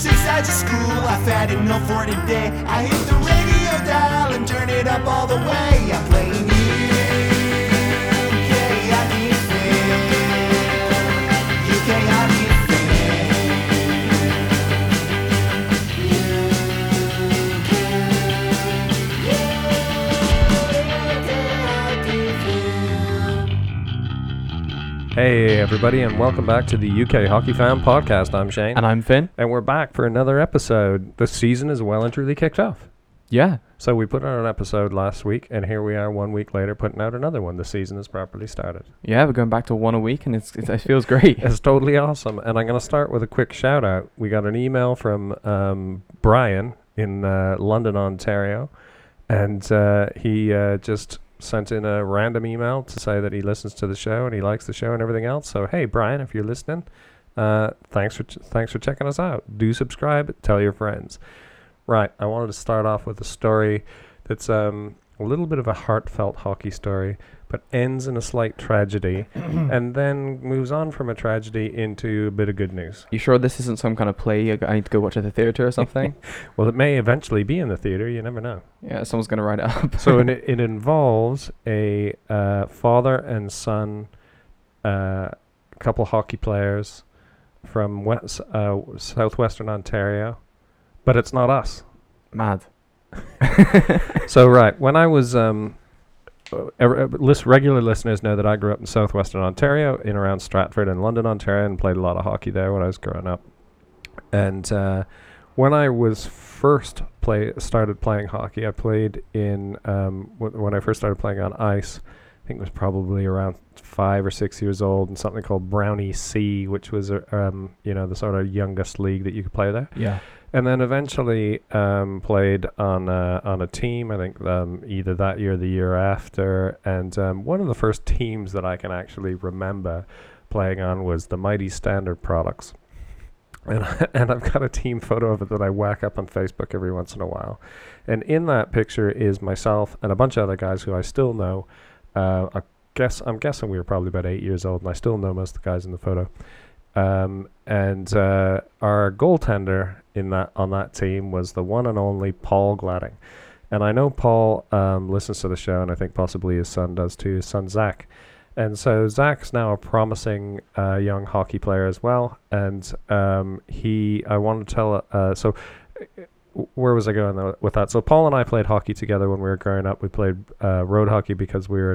since I just school, I've had enough for today. I hit the radio dial and turn it up all the way. I'm playing UK, I need fair. UK, I need Hey everybody, and welcome back to the UK Hockey Fan Podcast. I'm Shane. And I'm Finn. And we're back for another episode. The season is well and truly kicked off. Yeah. So we put out an episode last week, and here we are 1 week later putting out another one. The season has properly started. Yeah, we're going back to one a week, and it feels great. It's totally awesome. And I'm going to start with a quick shout out. We got an email from Brian in London, Ontario, and he just sent in a random email to say that he listens to the show and he likes the show and everything else. So hey Brian, if you're listening, thanks for checking us out. Do subscribe, tell your friends. Right, I wanted to start off with a story that's a little bit of a heartfelt hockey story, but ends in a slight tragedy and then moves on from a tragedy into a bit of good news. You sure this isn't some kind of play I need to go watch at the theater or something? Well, it may eventually be in the theater. You never know. Yeah, someone's going to write it up. So it involves a father and son, couple hockey players from southwestern Ontario, but it's not us. Mad. So, right, when I was... regular listeners know that I grew up in southwestern Ontario, in around Stratford and London, Ontario, and played a lot of hockey there when I was growing up. And when I was started playing hockey, I played in when I first started playing on ice, I think it was probably around 5 or 6 years old, in something called Brownie C, which was the sort of youngest league that you could play there. Yeah. And then eventually played on a team, I think either that year or the year after. And one of the first teams that I can actually remember playing on was the Mighty Standard Products. And I've got a team photo of it that I whack up on Facebook every once in a while. And in that picture is myself and a bunch of other guys who I still know. I'm guessing we were probably about 8 years old, and I still know most of the guys in the photo. And our goaltender on that team was the one and only Paul Gladding. And I know Paul listens to the show, and I think possibly his son does too, his son Zach. And so Zach's now a promising young hockey player as well. And I want to tell... where was I going with that? So Paul and I played hockey together when we were growing up. We played road hockey because we were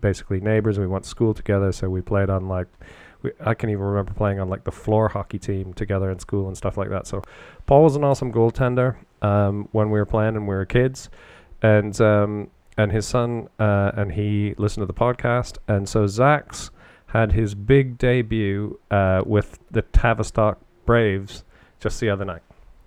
basically neighbors. We went to school together, so we played on like... I can even remember playing on like the floor hockey team together in school and stuff like that. So Paul was an awesome goaltender when we were playing and we were kids, and his son and he listened to the podcast. And so Zach's had his big debut with the Tavistock Braves just the other night.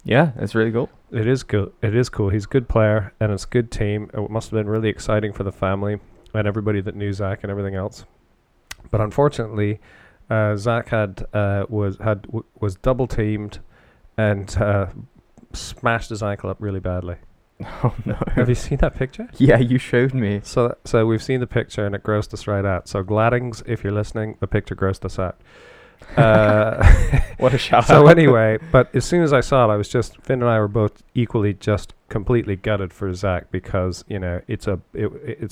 Yeah, it's really cool. It is cool. It is cool. He's a good player and it's a good team. It must have been really exciting for the family and everybody that knew Zach and everything else. But unfortunately... Zach was double teamed and smashed his ankle up really badly. Oh no! Have you seen that picture? Yeah, you showed me. So we've seen the picture and it grossed us right out. So Gladdings, if you're listening, the picture grossed us out. What a shout out! So anyway, but as soon as I saw it, I was Finn and I were both equally just completely gutted for Zach because it's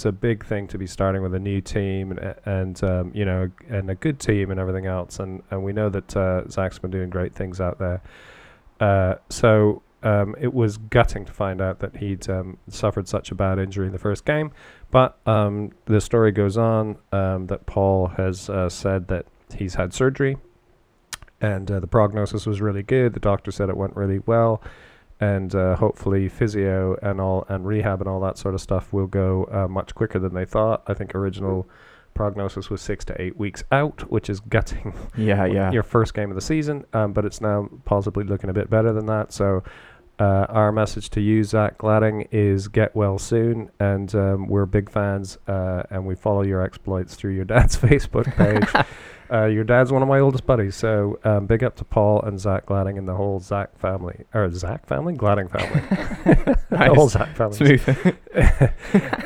a big thing to be starting with a new team and a good team and everything else, and we know that Zach's been doing great things out there. So it was gutting to find out that he'd suffered such a bad injury in the first game, but the story goes on that Paul has said that he's had surgery, and the prognosis was really good. The doctor said it went really well, and hopefully physio and rehab and all that sort of stuff will go much quicker than they thought. I think original prognosis was 6 to 8 weeks out, which is gutting. Yeah. Your first game of the season, but it's now possibly looking a bit better than that. So our message to you, Zach Gladding, is get well soon, and we're big fans, and we follow your exploits through your dad's Facebook page. Your dad's one of my oldest buddies, so big up to Paul and Zach Gladding and the whole Zach family. Or Zach family? Gladding family. The whole Zach family. Smooth.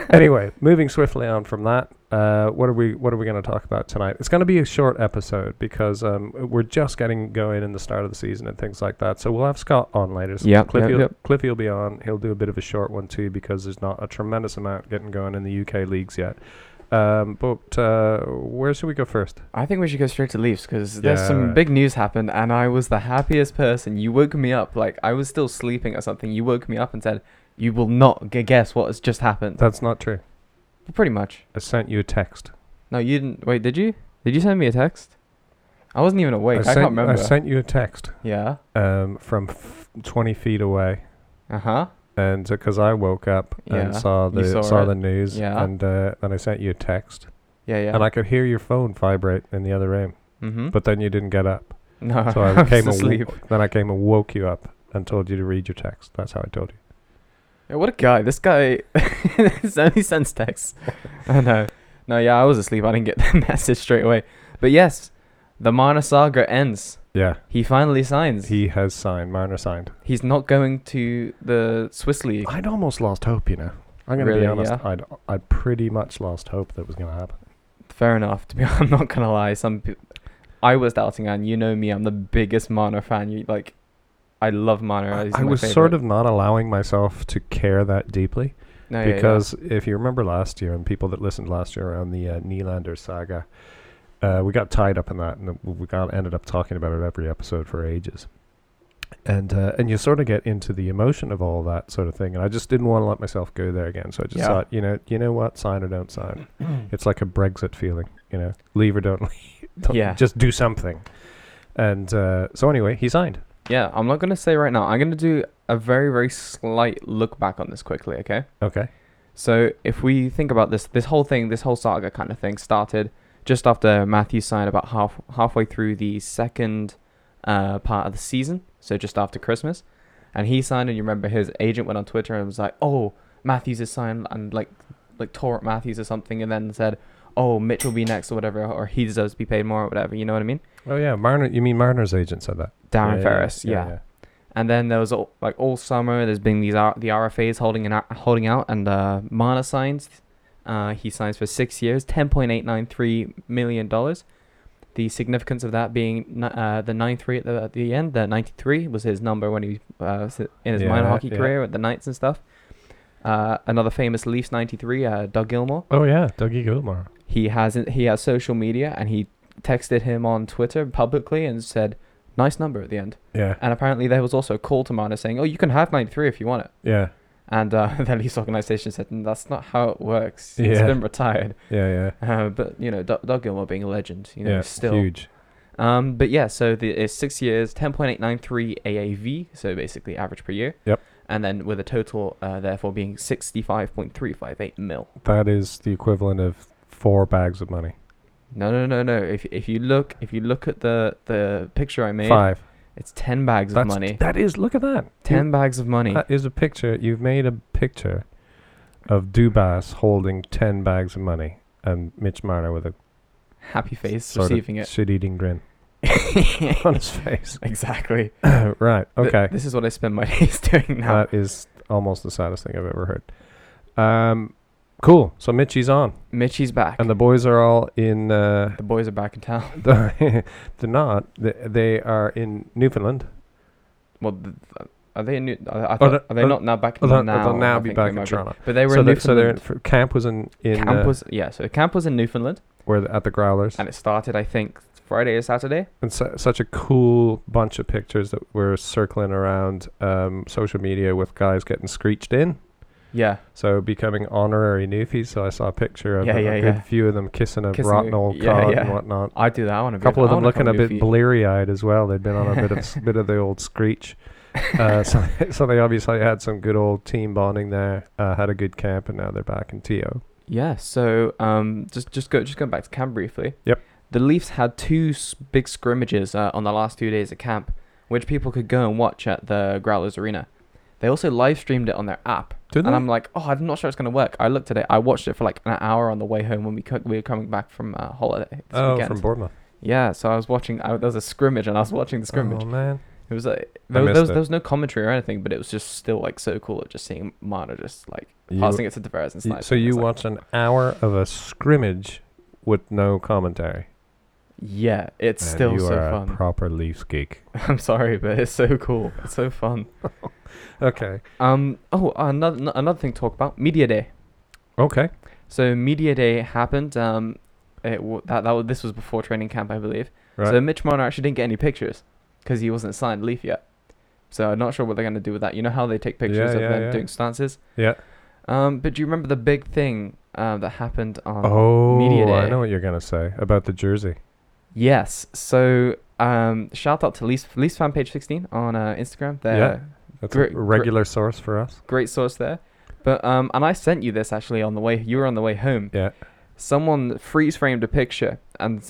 Anyway, moving swiftly on from that, what are we going to talk about tonight? It's going to be a short episode because we're just getting going in the start of the season and things like that. So we'll have Scott on later. So Cliffy will be on. He'll do a bit of a short one too because there's not a tremendous amount getting going in the UK leagues yet. But where should we go first? I think we should go straight to Leafs because there's some big news happened and I was the happiest person. You woke me up. Like, I was still sleeping or something. You woke me up and said, you will not guess what has just happened. That's not true. Pretty much. I sent you a text. No, you didn't. Wait, did you? Did you send me a text? I wasn't even awake. I can't remember. I sent you a text. Yeah. From 20 feet away. Uh-huh. And because I woke up and saw the news, and then I sent you a text. Yeah, yeah. And I could hear your phone vibrate in the other room. Mm-hmm. But then you didn't get up. No, so I came asleep. Then I came and woke you up and told you to read your text. That's how I told you. Yeah, what a guy. This guy only sends texts. I know. No, yeah, I was asleep. I didn't get the message straight away. But yes, the Marner saga ends. Yeah. He finally signs. He has signed. Marner signed. He's not going to the Swiss League. I'd almost lost hope, you know. I'm going to be honest. Yeah? I pretty much lost hope that was going to happen. Fair enough. I'm not going to lie. I was doubting, and you know me. I'm the biggest Marner fan. I love Marner. I was sort of not allowing myself to care that deeply. No, because if you remember last year, and people that listened last year around the Nylander saga, we got tied up in that, and ended up talking about it every episode for ages. And you sort of get into the emotion of all that sort of thing, and I just didn't want to let myself go there again. So I just thought, you know what, sign or don't sign. It's like a Brexit feeling, you know, leave or don't leave. Just do something. And so anyway, he signed. Yeah, I'm not going to say right now. I'm going to do a very, very slight look back on this quickly, okay? Okay. So if we think about this whole thing, this whole saga kind of thing started just after Matthews signed, about halfway through the second part of the season, so just after Christmas. And he signed, and you remember his agent went on Twitter and was like, oh, Matthews is signed, and like tore up Matthews or something, and then said, oh, Mitch will be next or whatever, or he deserves to be paid more or whatever, you know what I mean? Oh, yeah, Marner. You mean Marner's agent said that? Darren Ferris, yeah. And then there was all summer, there's been the RFAs holding out, and Marner signs. He signs for 6 years, $10.893 million. The significance of that being the 93 at the end. The 93 was his number when he was in his minor hockey career at the Knights and stuff. Another famous Leafs 93, Doug Gilmour. Oh, yeah, Dougie Gilmour. He has social media, and he texted him on Twitter publicly and said, nice number at the end. Yeah. And apparently there was also a call to Marner saying, oh, you can have 93 if you want it. Yeah. And the Leafs organization said, that's not how it works. He's been retired. Yeah, yeah. But, you know, Doug Gilmour being a legend, you know, still. Huge. But, yeah, so it's 6 years, 10.893 AAV, so basically average per year. Yep. And then with a total, therefore, being 65.358 mil. That is the equivalent of 4 bags of money. No. If you look at the picture I made, 5. It's 10 bags of money. That is, look at that. 10 bags of money. That is a picture. You've made a picture of Dubas holding 10 bags of money and Mitch Marner with a happy face receiving it. Shit-eating grin on his face. Exactly. Right. Okay. This is what I spend my days doing now. That is almost the saddest thing I've ever heard. Cool. So Mitchie's on. Mitchie's back. And the boys are all in... the boys are back in town. They're not. They are in Newfoundland. Well, are they in Newfoundland? Are they not now back in Toronto? They'll now be back in Toronto. But they were in Newfoundland. So camp was in... So camp was in Newfoundland. At the Growlers. And it started, I think, Friday or Saturday. And such a cool bunch of pictures that were circling around social media with guys getting screeched in. Yeah. So becoming honorary Newfies. So I saw a picture of a good few of them kissing rotten old cod and whatnot. I do that. I want to be a couple of them looking a bit bleary-eyed as well. They'd been on a bit of the old screech. So they obviously had some good old team bonding there. Had a good camp, and now they're back in TO. Yeah. So just going back to camp briefly. Yep. The Leafs had two big scrimmages on the last 2 days of camp, which people could go and watch at the Growlers Arena. They also live streamed it on their app. Didn't and they? I'm like, I'm not sure it's going to work. I looked at it. I watched it for like an hour on the way home when we were coming back from holiday. From Bournemouth. Yeah, so I was watching. There was a scrimmage, and I was watching the scrimmage. Oh man, it was like there was no commentary or anything, but it was just still like so cool at just seeing Marner just like passing it to Tavares and sniping. So you watched an hour of a scrimmage with no commentary. Yeah, it's man, still so fun. You are a proper Leafs geek. I'm sorry, but it's so cool. It's so fun. Okay. Another thing to talk about, Media Day. Okay. So Media Day happened. This was before training camp, I believe. Right. So Mitch Marner actually didn't get any pictures because he wasn't signed Leaf yet. So I'm not sure what they're going to do with that. You know how they take pictures of them doing stances? Yeah. But do you remember the big thing that happened on Media Day? Oh, I know what you're going to say about the jersey. Yes. So shout out to Leafs fan page 16 on Instagram. That's a regular source for us. Great source there. But and I sent you this actually on the way. You were on the way home. Yeah. Someone freeze framed a picture and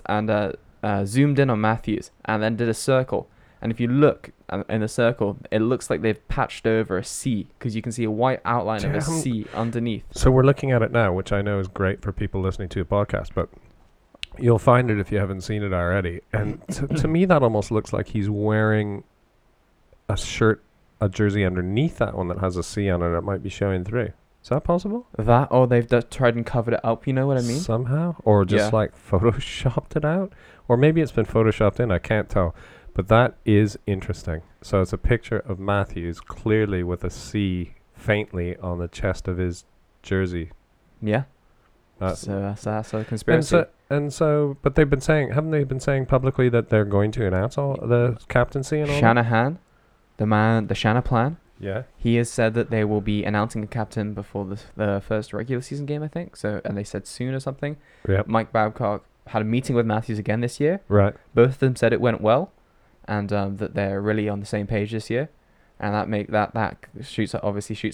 zoomed in on Matthews and then did a circle. And if you look in the circle, it looks like they've patched over a C because you can see a white outline of a C underneath. So we're looking at it now, which I know is great for people listening to a podcast, but you'll find it if you haven't seen it already. And to me, that almost looks like he's wearing a shirt, a jersey underneath that one that has a C on it. It might be showing through. Is that possible? That or they've tried and covered it up, you know what I mean? Somehow. Or just photoshopped it out. Or maybe it's been photoshopped in, I can't tell. But that is interesting. So it's a picture of Matthews clearly with a C faintly on the chest of his jersey. Yeah. That's a conspiracy. But they've been saying, haven't they been saying publicly that they're going to announce all the captaincy and all Shanahan, that? The Shanahan plan. Yeah. He has said that they will be announcing a captain before the first regular season game, I think. So, and they said soon or something. Yep. Mike Babcock had a meeting with Matthews again this year. Right. Both of them said it went well, and that they're really on the same page this year, and that shoots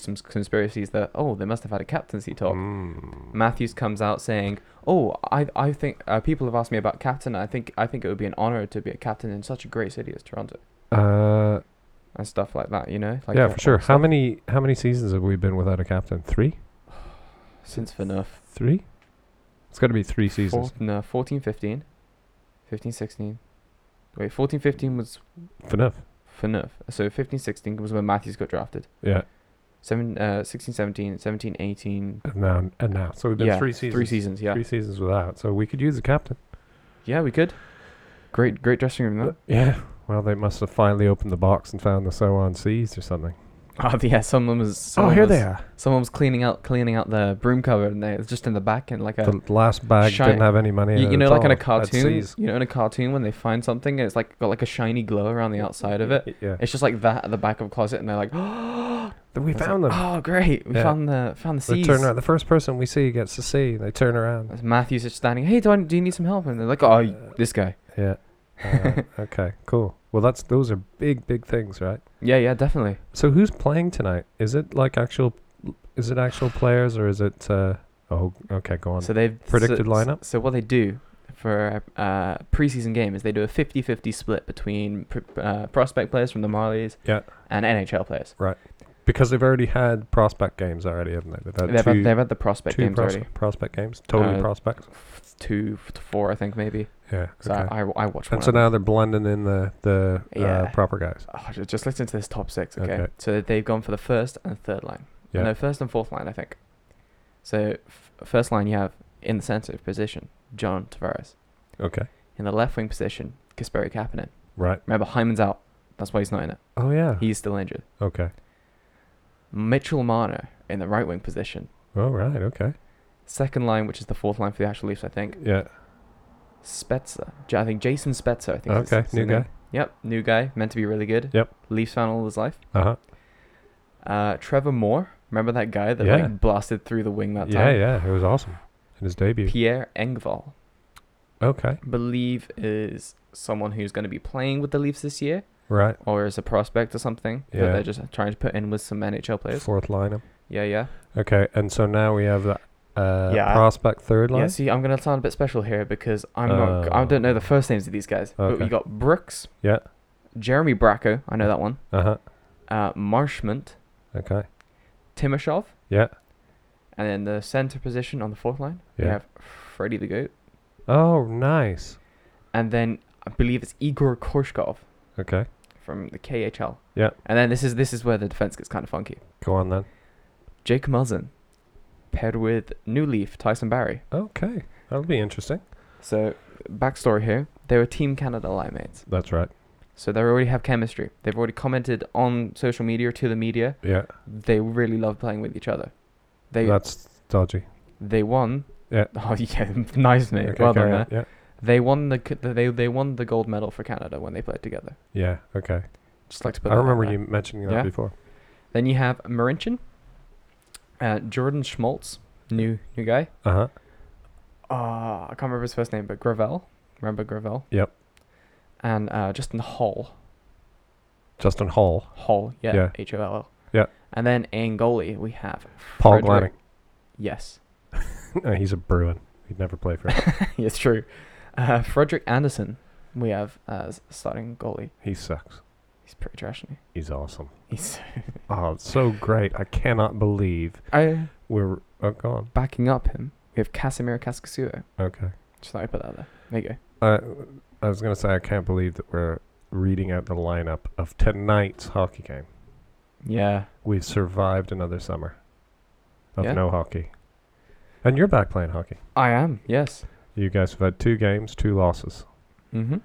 some conspiracies that they must have had a captaincy talk. Matthews comes out saying, I think people have asked me about captain. I think it would be an honor to be a captain in such a great city as Toronto. And stuff like that, you know? Like for sure. How many seasons have we been without a captain? 3? Since Phaneuf. 3? It's got to be 3 seasons. 14-15. 15-16. Wait, 14-15 was... Phaneuf. So 15-16 was when Matthews got drafted. Yeah. 16-17, 17-18. And now. So we've been 3 seasons. 3 seasons, yeah. 3 seasons without. So we could use a captain. Yeah, we could. Great dressing room, though. Yeah. Well, they must have finally opened the box and found the Sowon Seas or something. Oh yeah, they are. Someone was cleaning out the broom cupboard, and it was just in the back, and like the last bag didn't have any money. You know, like in a cartoon. You know, in a cartoon when they find something, and it's like got like a shiny glow around the outside of it. Yeah. It's just like that at the back of a closet, and they're like, "Oh, we found them! Oh, great! We found the Seas." They turn around. The first person we see gets the sea. They turn around. As Matthews is standing. Hey, do you need some help? And they're like, "Oh, this guy." Yeah. Okay, cool. Well, those are big things, right? Yeah, definitely. So who's playing tonight? Is it like actual players, or is it okay, go on. So they've predicted lineup. So what they do for a preseason game is they do a 50-50 split between prospect players from the Marlies and NHL players. Right. Because they've already had prospect games already, haven't they? They've had the prospect games already. Prospect games, totally prospects. 2 to 4, I think, maybe. Yeah. So okay. I watched one. And so now they're blending in the proper guys. Oh, just listen to this top 6, okay? So they've gone for the first and third line. Yeah. No, first and fourth line, I think. So first line you have, in the center position, John Tavares. Okay. In the left wing position, Kasperi Kapanen. Right. Remember, Hyman's out. That's why he's not in it. Oh, yeah. He's still injured. Okay. Mitchell Marner in the right wing position. Oh, right. Okay. Second line, which is the fourth line for the actual Leafs, I think. Yeah. Spezza. I think Jason Spezza, I think. Okay, new guy. Yep, new guy. Meant to be really good. Yep. Leafs fan all his life. Uh-huh. Trevor Moore. Remember that guy that blasted through the wing that time? Yeah, it was awesome. In his debut. Pierre Engvall. Okay. I believe is someone who's going to be playing with the Leafs this year. Right. Or as a prospect or something. Yeah. That they're just trying to put in with some NHL players. Fourth lineup. Yeah. Okay, and so now we have that. Prospect third line. Yeah, see, I'm gonna sound a bit special here because I don't know the first names of these guys. Okay. But we got Brooks. Yeah. Jeremy Bracco, I know that one. Uh-huh. Marchment. Okay. Timoshov. Yeah. And then the center position on the fourth line, we have Freddie the Goat. Oh, nice. And then I believe it's Igor Korshkov. Okay. From the KHL. Yeah. And then this is where the defense gets kind of funky. Go on then. Jake Muzzin, paired with new Leaf Tyson Barry. Okay. That'll be interesting. So, backstory here. They were Team Canada line mates. That's right. So they already have chemistry. They've already commented on social media or to the media. Yeah. They really love playing with each other. That's dodgy. They won. Yeah. Oh yeah, nice mate. Okay, well done, man. Yeah. They won the gold medal for Canada when they played together. Yeah. Okay. Just like to put. I remember you mentioning that before. Then you have Marincin, Jordan Schmaltz, new guy. Uh huh. I can't remember his first name, but Gravel. Remember Gravel? Yep. And Justin Hall. Justin Hall. Hall, yeah. H-O-L-L. Yeah. And then in goalie, we have... Paul Gladding. Yes. No, he's a Bruin. He'd never play for him. It's true. Frederick Anderson, we have as starting goalie. He sucks. He's pretty trash, isn't he? He's awesome. He's... oh, it's so great. I cannot believe we're... Oh, go on. Backing up him, we have Casemiro Kaskasuo. Okay. Just thought I put that there. There you go. I was going to say, I can't believe that we're reading out the lineup of tonight's hockey game. Yeah. We've survived another summer of no hockey. And you're back playing hockey. I am, yes. You guys have had 2 games, 2 losses. Mm-hmm.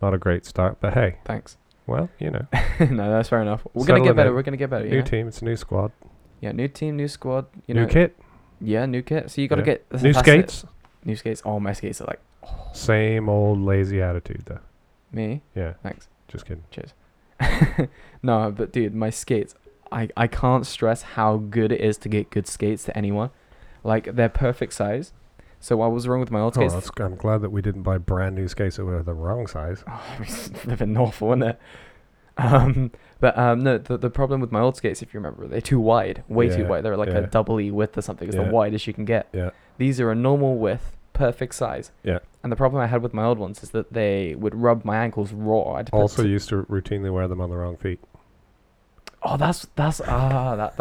Not a great start, but hey. Thanks. Well, you know. No, that's fair enough. We're going to get better. We're going to get better. New team. It's a new squad. Yeah, new team, new squad. New kit. Yeah, new kit. So you got to get... New skates. New skates. Oh, my skates are like... Oh. Same old lazy attitude, though. Me? Yeah. Thanks. Just kidding. Cheers. No, but dude, my skates, I can't stress how good it is to get good skates to anyone. Like, they're perfect size. So what was wrong with my old skates? I'm glad that we didn't buy brand new skates that were the wrong size. Oh, they've been awful, wouldn't it? No, the problem with my old skates, if you remember, they're too wide. Way too wide. They're like a double E width or something. It's the widest you can get. Yeah. These are a normal width. Perfect size. Yeah. And the problem I had with my old ones is that they would rub my ankles raw. Also used to routinely wear them on the wrong feet. Oh, that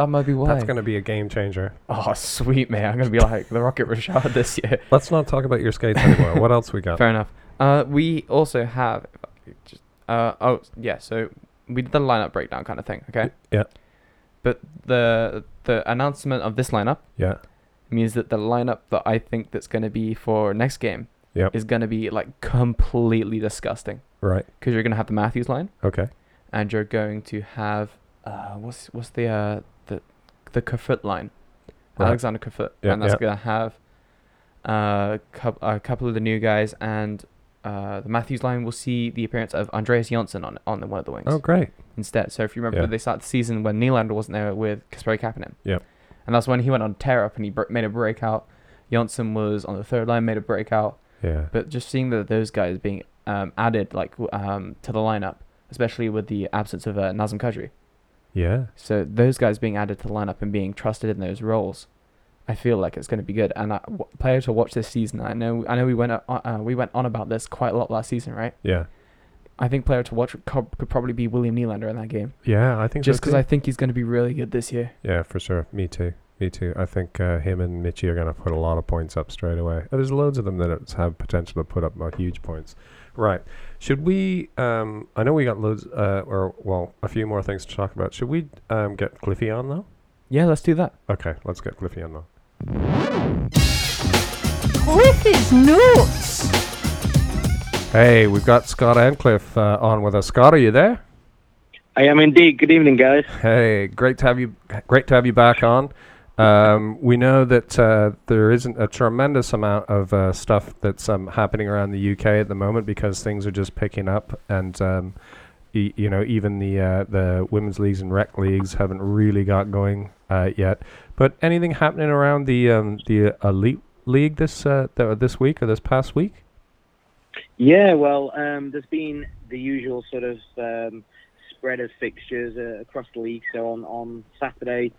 might be why. That's going to be a game changer. Oh, sweet, man. I'm going to be like the Rocket Richard this year. Let's not talk about your skates anymore. What else we got? Fair enough. We also have... So we did the lineup breakdown kind of thing, okay? Yeah. But the announcement of this lineup... Yeah. Means that the lineup that I think that's going to be for next game is going to be like completely disgusting. Right. Because you're going to have the Matthews line. Okay. And you're going to have what's the Kerfoot line, right. Alexander Kerfoot, and that's going to have a couple of the new guys, and the Matthews line will see the appearance of Andreas Johnsson on one of the wings. Oh, great! Instead, so if you remember, they started the season when Nylander wasn't there with Kasperi Kapanen. Yeah. And that's when he went on tear up and he made a breakout. Johnsson was on the third line, made a breakout. Yeah. But just seeing that those guys being added like to the lineup, especially with the absence of Nazem Khadri. Yeah. So those guys being added to the lineup and being trusted in those roles, I feel like it's going to be good. And players will watch this season. I know we went on about this quite a lot last season, right? Yeah. I think player to watch could probably be William Nylander in that game. Yeah, I think just because I think he's going to be really good this year. Yeah, for sure. Me too. I think him and Mitchie are going to put a lot of points up straight away. There's loads of them that have potential to put up huge points. Right. Should we? I know we got loads, a few more things to talk about. Should we get Cliffy on though? Yeah, let's do that. Okay, let's get Cliffy on now. Cliffy's notes. Hey, we've got Scott Ancliffe on with us. Scott, are you there? I am indeed. Good evening, guys. Hey, great to have you back on. We know that there isn't a tremendous amount of stuff that's happening around the UK at the moment because things are just picking up, and even the women's leagues and rec leagues haven't really got going yet. But anything happening around the elite league this week or this past week? Yeah, well, there's been the usual sort of spread of fixtures across the league. So on Saturday,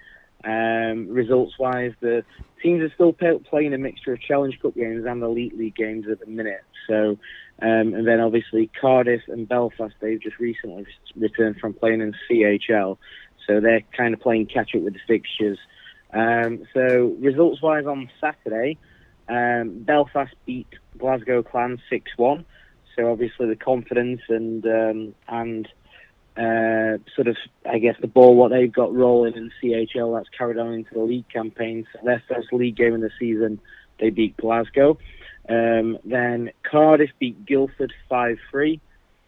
results-wise, the teams are still playing a mixture of Challenge Cup games and Elite League games at the minute. So, and then obviously Cardiff and Belfast, they've just recently returned from playing in CHL. So they're kind of playing catch-up with the fixtures. So results-wise on Saturday... Belfast beat Glasgow Clan 6-1, So obviously the confidence and sort of, I guess, the ball what they've got rolling in CHL, that's carried on into the league campaign. So their first league game in the season, they beat Glasgow. Then Cardiff beat Guildford 5-3,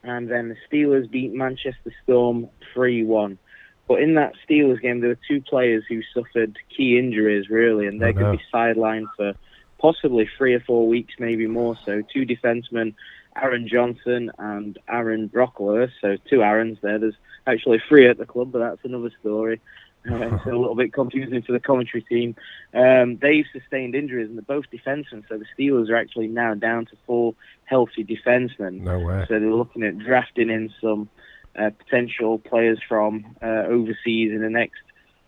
and then the Steelers beat Manchester Storm 3-1. But in that Steelers game, there were two players who suffered key injuries, really, and they could be sidelined for possibly 3 or 4 weeks, maybe more so. Two defensemen, Aaron Johnsson and Aaron Brockler, so two Aarons there. There's actually three at the club, but that's another story. It's a little bit confusing for the commentary team. They've sustained injuries, and they're both defensemen, so the Steelers are actually now down to 4 healthy defensemen. No way. So they're looking at drafting in some potential players from overseas in the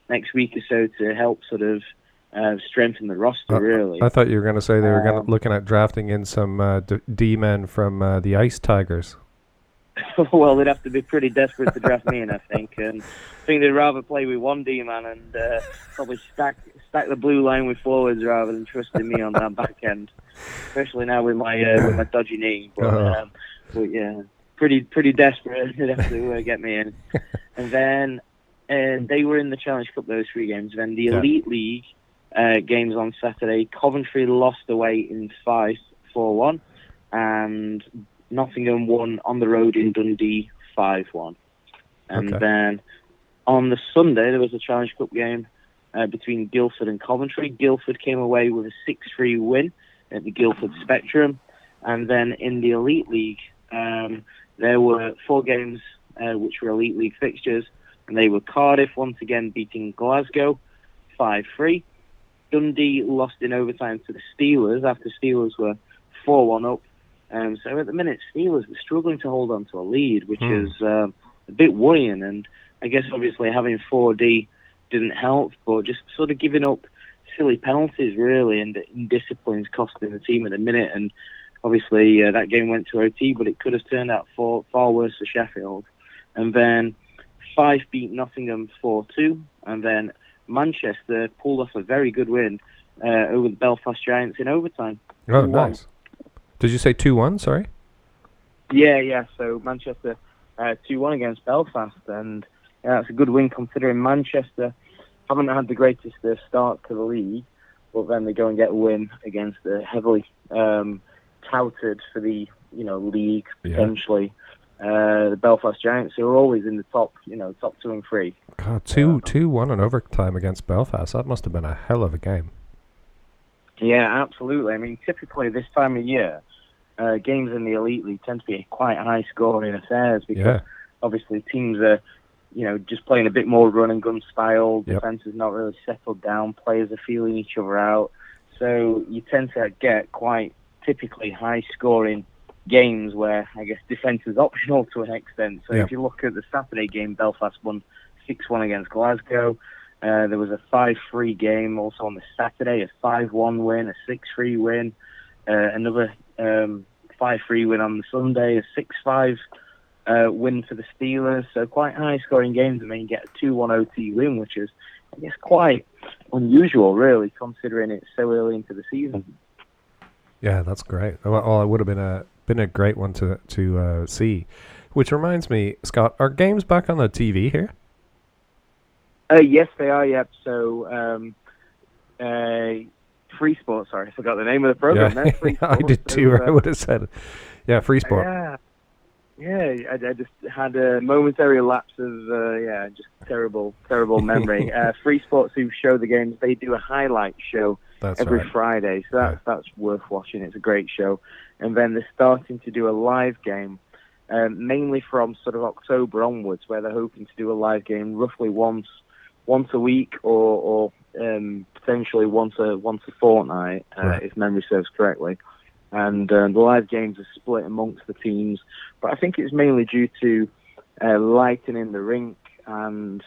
next week or so to help sort of strengthen the roster, really. I thought you were going to say they were looking at drafting in some D-men from the Ice Tigers. Well, they'd have to be pretty desperate to draft me in, I think. And I think they'd rather play with one D-man and probably stack the blue line with forwards rather than trusting me on that back end, especially now with my dodgy knee. But yeah, pretty desperate they'd have to get me in. And then they were in the Challenge Cup, those 3 games. Then the Elite League games on Saturday, Coventry lost away in 5-4-1, and Nottingham won on the road in Dundee 5-1. And then on the Sunday, there was a Challenge Cup game between Guildford and Coventry. Guildford came away with a 6-3 win at the Guildford Spectrum. And then in the Elite League, there were 4 games which were Elite League fixtures, and they were Cardiff once again beating Glasgow 5-3. Dundee lost in overtime to the Steelers after Steelers were 4-1 up. So at the minute, Steelers are struggling to hold on to a lead, which is a bit worrying. And I guess obviously having 4D didn't help, but just sort of giving up silly penalties, really, and indiscipline's costing the team at the minute. And obviously that game went to OT, but it could have turned out far worse for Sheffield. And then Fife beat Nottingham 4-2, and then Manchester pulled off a very good win over the Belfast Giants in overtime. Oh, nice. Did you say 2-1, sorry? Yeah, so Manchester 2-1 against Belfast, and that's a good win considering Manchester haven't had the greatest start to the league, but then they go and get a win against the heavily touted for the league, potentially. The Belfast Giants, who are always in the top, top 2 and 3. God, 2-1 in overtime against Belfast. That must have been a hell of a game. Yeah, absolutely. I mean, typically this time of year, games in the Elite League tend to be quite high-scoring affairs because obviously teams are, just playing a bit more run-and-gun style. Defense is not really settled down. Players are feeling each other out. So you tend to get quite typically high-scoring games where, I guess, defense is optional to an extent. So if you look at the Saturday game, Belfast won 6-1 against Glasgow. There was a 5-3 game also on the Saturday, a 5-1 win, a 6-3 win, another 5-3 win on the Sunday, a 6-5 win for the Steelers. So quite high-scoring games. I mean, you get a 2-1 OT win, which is, I guess, quite unusual, really, considering it's so early into the season. Yeah, that's great. Well, it would have been a great one to see. Which reminds me, Scott, are games back on the TV here? Yes, they are, yep. So, Free Sport, sorry, I forgot the name of the program. Yeah. Free Sport, I did too, I would have said it. Yeah, Free Sport. I just had a momentary lapse of, just terrible memory. Free Sports, who show the games, they do a highlight show Friday, so that's worth watching. It's a great show. And then they're starting to do a live game. Mainly from sort of October onwards, where they're hoping to do a live game roughly once a week or potentially once a fortnight, if memory serves correctly. And the live games are split amongst the teams, but I think it's mainly due to lighting in the rink and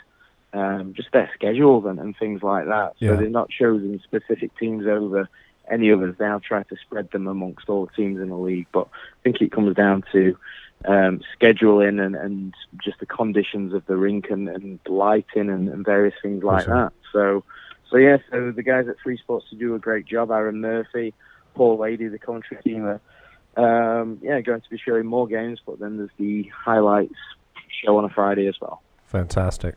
just their schedules and things like that. So they've not chosen specific teams over any others. They have tried to spread them amongst all the teams in the league, but I think it comes down to scheduling and just the conditions of the rink and lighting and various things like that. So the guys at Free Sports do a great job. Aaron Murphy, Paul Lady, the commentary team, Going to be showing more games, but then there's the highlights show on a Friday as well. Fantastic.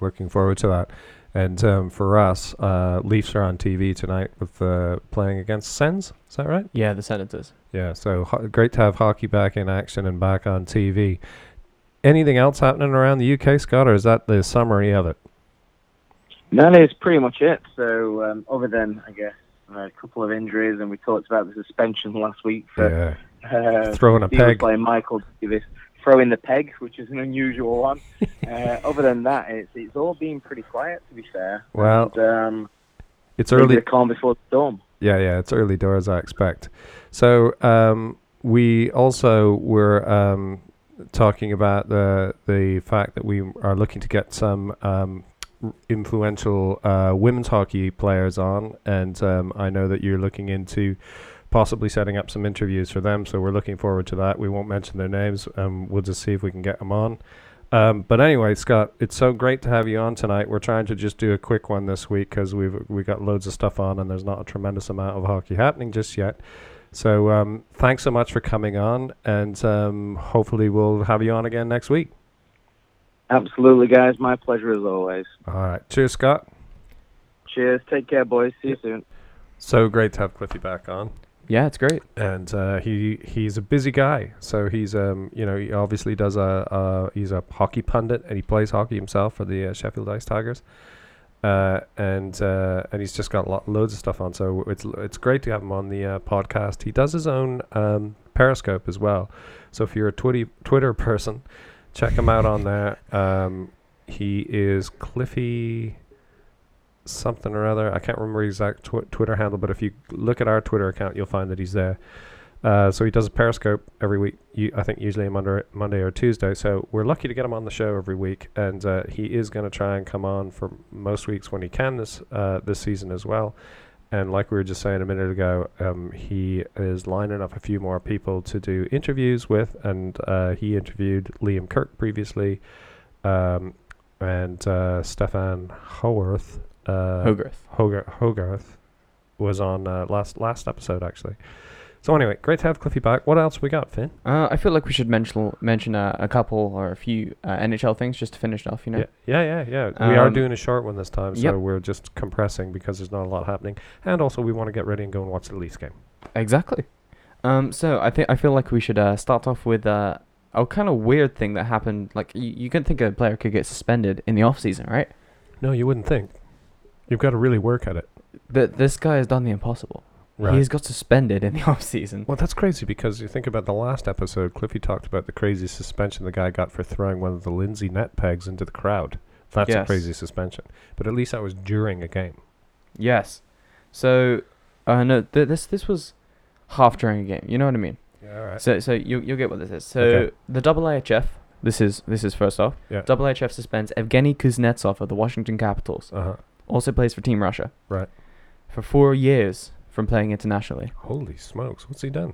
Looking forward to that. And for us, Leafs are on TV tonight with playing against Sens. Is that right? Yeah, the Senators. Yeah, so great to have hockey back in action and back on TV. Anything else happening around the UK, Scott, or is that the summary of it? That is pretty much it. So other than, I guess, a couple of injuries, and we talked about the suspension last week for throwing a peg. Playing Michael Davis. Throwing the peg, which is an unusual one. Other than that, it's all been pretty quiet, to be fair. Well, and, it's early. The calm before the storm. Yeah, it's early doors, I expect. So we also were talking about the fact that we are looking to get some influential women's hockey players on, and I know that you're looking into possibly setting up some interviews for them, so we're looking forward to that. We won't mention their names. We'll just see if we can get them on. But anyway, Scott, it's so great to have you on tonight. We're trying to just do a quick one this week because we got loads of stuff on and there's not a tremendous amount of hockey happening just yet. So thanks so much for coming on, and hopefully we'll have you on again next week. Absolutely, guys. My pleasure as always. All right. Cheers, Scott. Cheers. Take care, boys. See you soon. So great to have Cliffy back on. Yeah, it's great. And he's a busy guy. So he's he obviously does he's a hockey pundit, and he plays hockey himself for the Sheffield Ice Tigers. And he's just got loads of stuff on. So it's great to have him on the podcast. He does his own Periscope as well. So if you're a Twitter person, check him out on there. He is Cliffy something or other. I can't remember exact Twitter handle, but if you look at our Twitter account, you'll find that he's there. So he does a Periscope every week. I think usually Monday or Tuesday. So we're lucky to get him on the show every week, and he is going to try and come on for most weeks when he can this season as well. And like we were just saying a minute ago, he is lining up a few more people to do interviews with, and he interviewed Liam Kirk previously, and Stefan Hogarth. Hogarth was on last episode, actually. So anyway, great to have Cliffy back. What else we got, Finn? I feel like we should mention a couple or a few NHL things just to finish it off, you know? Yeah. We are doing a short one this time, so we're just compressing because there's not a lot happening. And also we want to get ready and go and watch the Leafs game. Exactly. So I feel like we should start off with a kind of weird thing that happened. Like, you can think a player could get suspended in the off-season, right? No, you wouldn't think. You've got to really work at it. But this guy has done the impossible. Right. He's got suspended in the offseason. Well, that's crazy because you think about the last episode, Cliffy talked about the crazy suspension the guy got for throwing one of the Lindsay net pegs into the crowd. That's a crazy suspension. But at least that was during a game. Yes. So, no, this was half during a game. You know what I mean? Yeah, all right. So you'll get what this is. So the IIHF... This is first off. Yeah. IIHF suspends Evgeny Kuznetsov of the Washington Capitals. Also plays for Team Russia. Right. For 4 years from playing internationally. Holy smokes! What's he done?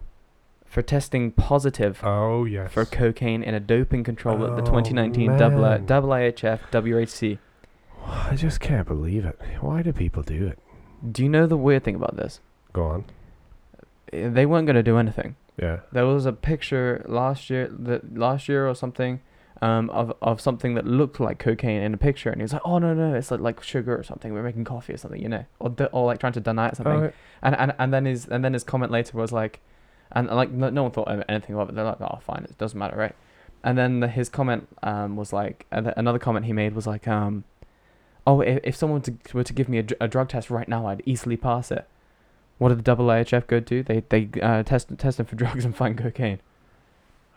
For testing positive. Oh yes. For cocaine in a doping control at the 2019 IIHF WHC. I just can't believe it. Why do people do it? Do you know the weird thing about this? Go on. They weren't going to do anything. Yeah. There was a picture last year or something, of something that looked like cocaine in a picture, and he was like, "Oh no, it's like sugar or something. We're making coffee or something, you know, or like trying to deny it something." Oh, right. And then his comment later was like, no one thought anything of it. They're like, "Oh, fine, it doesn't matter, right?" And then his comment was like another comment he made was like, "Oh, if someone were to give me a drug test right now, I'd easily pass it." What did the IIHF go do? They test him for drugs and find cocaine.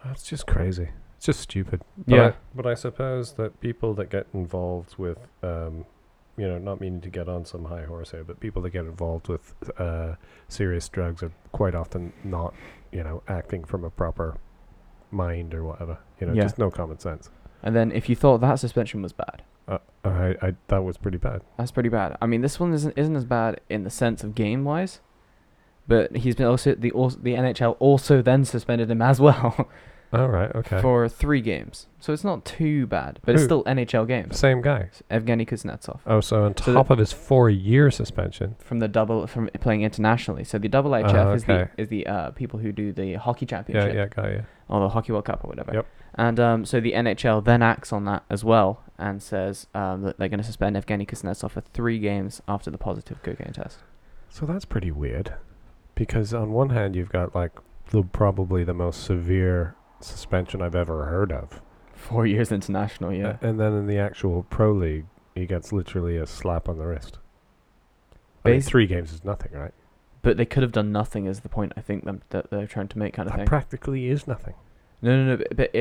That's just crazy. It's just stupid. But I suppose that people that get involved with, not meaning to get on some high horse here, but people that get involved with serious drugs are quite often not, acting from a proper mind or whatever. Just no common sense. And then if you thought that suspension was bad. That was pretty bad. That's pretty bad. I mean, this one isn't as bad in the sense of game-wise, but he's been also the NHL also then suspended him as well. All right, okay. For 3 games. So it's not too bad, but it's still NHL games. Same guy. Evgeny Kuznetsov. Oh, so on top of his 4-year suspension from the double from playing internationally. So the double IHF is the people who do the hockey championship. Yeah, got you. Or the Hockey World Cup or whatever. Yep. And so the NHL then acts on that as well and says that they're going to suspend Evgeny Kuznetsov for 3 games after the positive cocaine test. So that's pretty weird, because on one hand you've got like probably the most severe suspension I've ever heard of. 4 years international, yeah. And then in the actual pro league, he gets literally a slap on the wrist. I mean, 3 games is nothing, right? But they could have done nothing is the point I think that they're trying to make kind of thing. That practically is nothing. No. But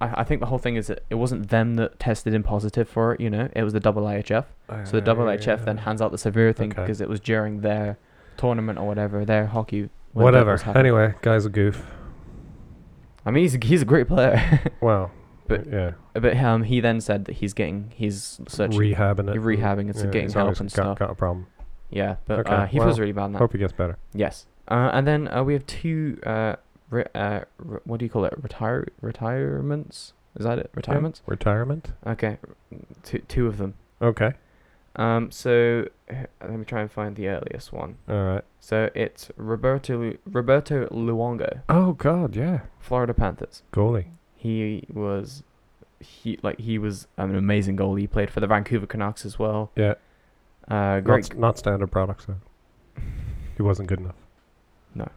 I think the whole thing is that it wasn't them that tested him positive for it, you know. It was the IIHF. So the IIHF then hands out the severe thing because it was during their tournament or whatever, their hockey. Whatever. Anyway, guy's a goof. I mean, he's a great player. Wow. But he then said that he's rehabbing it, so getting help and stuff. Got a problem. Yeah, but he feels really bad on that. Hope he gets better. Yes. And then we have 2, what do you call it? Retirements? Is that it? Retirements? Yeah. Retirement? Okay. Two of them. Okay. So let me try and find the earliest one. All right. So it's Roberto Luongo. Oh God, yeah. Florida Panthers goalie. He was an amazing goalie. He played for the Vancouver Canucks as well. Yeah. Great. Not standard products though. He wasn't good enough. No,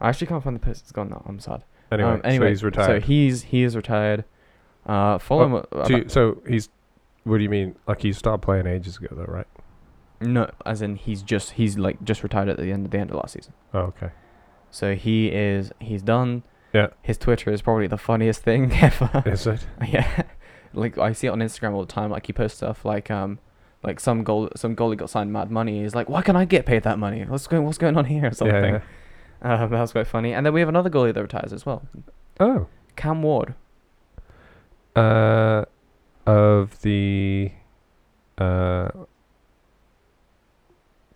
I actually can't find the post. It's gone now. I'm sad. Anyway, so he's retired. So he is retired. Follow him. So he's. What do you mean? Like he stopped playing ages ago, though, right? No, as in he's just retired at the end of last season. Oh, okay. So he's done. Yeah. His Twitter is probably the funniest thing ever. Is it? Yeah. Like I see it on Instagram all the time. Like he posts stuff like some goalie got signed mad money. He's like, why can't I get paid that money? What's going on here? Or something. Yeah. That was quite funny. And then we have another goalie that retires as well. Oh. Cam Ward. Of the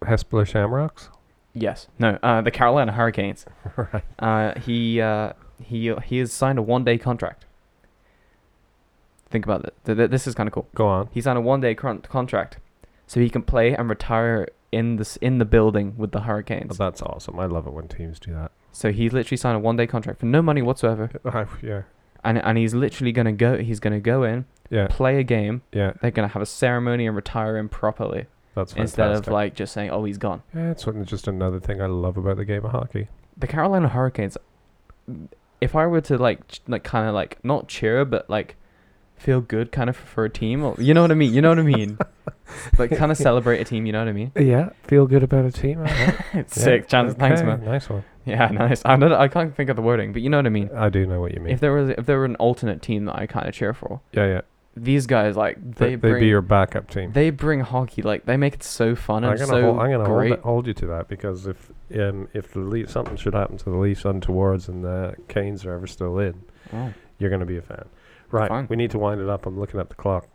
Hespler Shamrocks? Yes. No, the Carolina Hurricanes. Right. He has signed a 1-day contract. Think about it. This is kind of cool. Go on. He signed a 1-day contract so he can play and retire in the building with the Hurricanes. Oh, that's awesome. I love it when teams do that. So he literally signed a 1-day contract for no money whatsoever. Yeah. And he's literally going to go. He's going to go in. Yeah. Play a game. Yeah. They're gonna have a ceremony and retire him properly. That's fantastic. Instead of like just saying, "Oh, he's gone." Yeah, it's just another thing I love about the game of hockey. The Carolina Hurricanes. If I were to kind of not cheer, but like feel good kind of for a team, or, you know what I mean? You know what I mean? Like kind of celebrate a team. You know what I mean? Yeah, feel good about a team. Sick, John. Okay, thanks, man. Nice one. Yeah, nice. I can't think of the wording, but you know what I mean. I do know what you mean. If there were an alternate team that I kind of cheer for. Yeah. These guys, they'd be your backup team. They bring hockey, they make it so fun and I'm gonna hold you to that, because if the Leafs, something should happen to the Leafs untowards and the Canes are ever still in, you're gonna be a fan. Right, fine. We need to wind it up. I'm looking at the clock.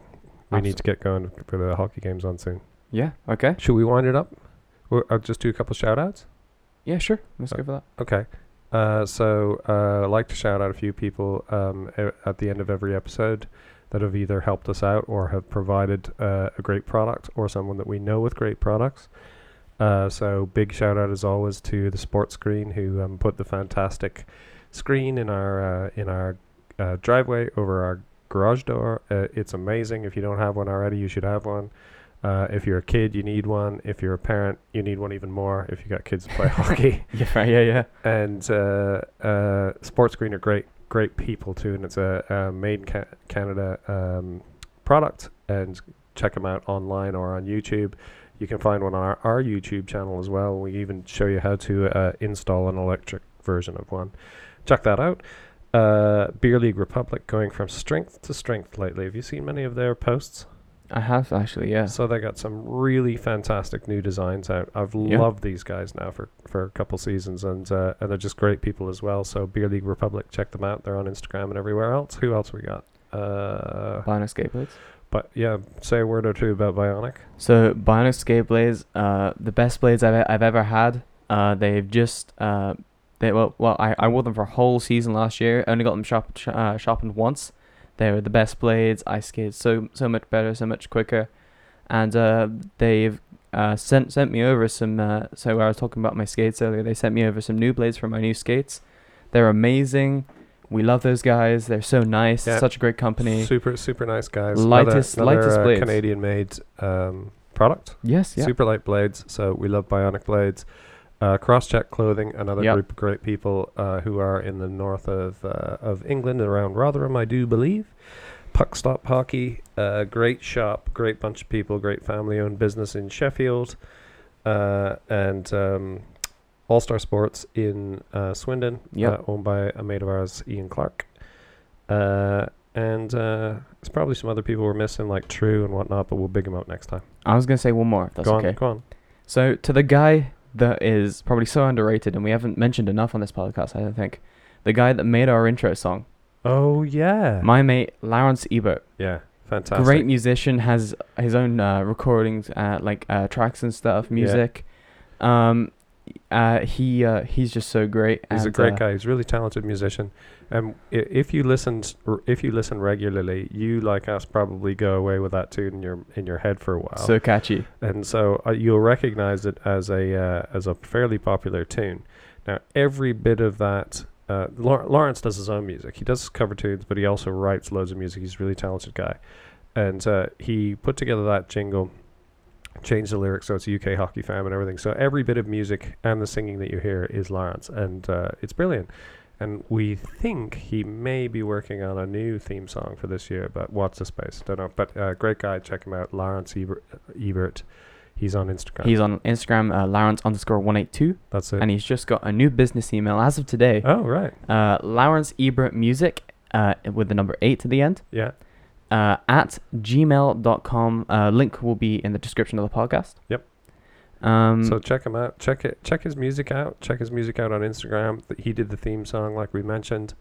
We need to get going for the hockey games on soon. Yeah, okay. Should we wind it up? I'll just do a couple shout-outs? Yeah, sure. Let's go for that. Okay. So I'd like to shout out a few people at the end of every episode that have either helped us out or have provided a great product or someone that we know with great products. So big shout out as always to the Sports Screen, who put the fantastic screen in our driveway over our garage door. It's amazing. If you don't have one already, you should have one. If you're a kid, you need one. If you're a parent, you need one even more. If you got kids to play hockey. Yeah. And Sports Screen are great people too, and it's a made in Canada product, and check them out online or on YouTube. You can find one on our YouTube channel as well. We even show you how to install an electric version of one. Check that out. Beer League Republic, going from strength to strength lately. Have you seen many of their posts? I have, actually, yeah. So they got some really fantastic new designs out. I've loved these guys now for a couple seasons, and they're just great people as well. So Beer League Republic, check them out. They're on Instagram and everywhere else. Who else we got? Bionic Skateboards. But yeah, say a word or two about Bionic. So Bionic Skateboards, the best blades I've ever had. They've just I wore them for a whole season last year. Only got them sharpened once. They were the best blades. I skated so much better, so much quicker, and they've sent me over some. So I was talking about my skates earlier. They sent me over some new blades for my new skates. They're amazing. We love those guys. They're so nice. Yep. Such a great company. Super nice guys. Lightest blades. Canadian-made product. Yes. Yeah. Super light blades. So we love Bionic Blades. Crosscheck Clothing, another group of great people who are in the north of England, around Rotherham, I do believe. Puck Stop Hockey, great shop, great bunch of people, great family-owned business in Sheffield, and All-Star Sports in Swindon, owned by a mate of ours, Ian Clark. And there's probably some other people we're missing, like True and whatnot, but we'll big them up next time. I was going to say one more, if that's okay. Go on. So, to the guy that is probably so underrated and we haven't mentioned enough on this podcast, I don't think. The guy that made our intro song. Oh, yeah. My mate, Laurenz Ebert. Yeah, fantastic. Great musician, has his own recordings, tracks and stuff, music. Yeah. He's just so great. He's a great guy. He's a really talented musician. If you listen regularly, you like us probably go away with that tune in your head for a while. So catchy. And so you'll recognize it as a fairly popular tune. Now every bit of that. Laurenz does his own music. He does cover tunes, but he also writes loads of music. He's a really talented guy, and he put together that jingle. Change the lyrics so it's UK hockey fam and everything. So every bit of music and the singing that you hear is Laurenz, and it's brilliant. And we think he may be working on a new theme song for this year, but watch the space. Don't know. But great guy, check him out. Laurenz Ebert. He's on Instagram. He's on Instagram, Laurenz_182. That's it. And he's just got a new business email as of today. Oh right. Laurenz Ebert Music with the number 8 to the end. Yeah. At gmail.com. Link will be in the description of the podcast. Yep. So check him out. Check his music out. Check his music out on Instagram. He did the theme song, like we mentioned.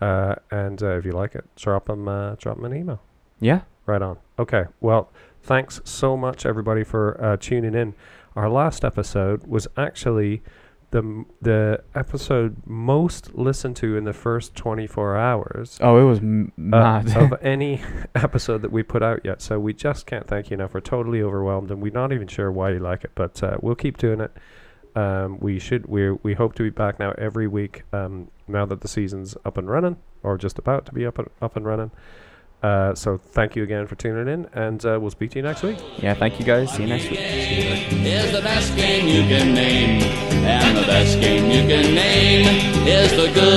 And if you like it, drop him an email. Yeah. Right on. Okay. Well, thanks so much, everybody, for tuning in. Our last episode was actually the episode most listened to in the first 24 hours. Oh, it was mad. Of any episode that we put out yet. So we just can't thank you enough. We're totally overwhelmed, and we're not even sure why you like it, but we'll keep doing it. We hope to be back now every week now that the season's up and running, or just about to be up and running. So thank you again for tuning in, and we'll speak to you next week. Yeah, thank you guys. See you next week. Is the best game you can name, and the best game you can name is the good.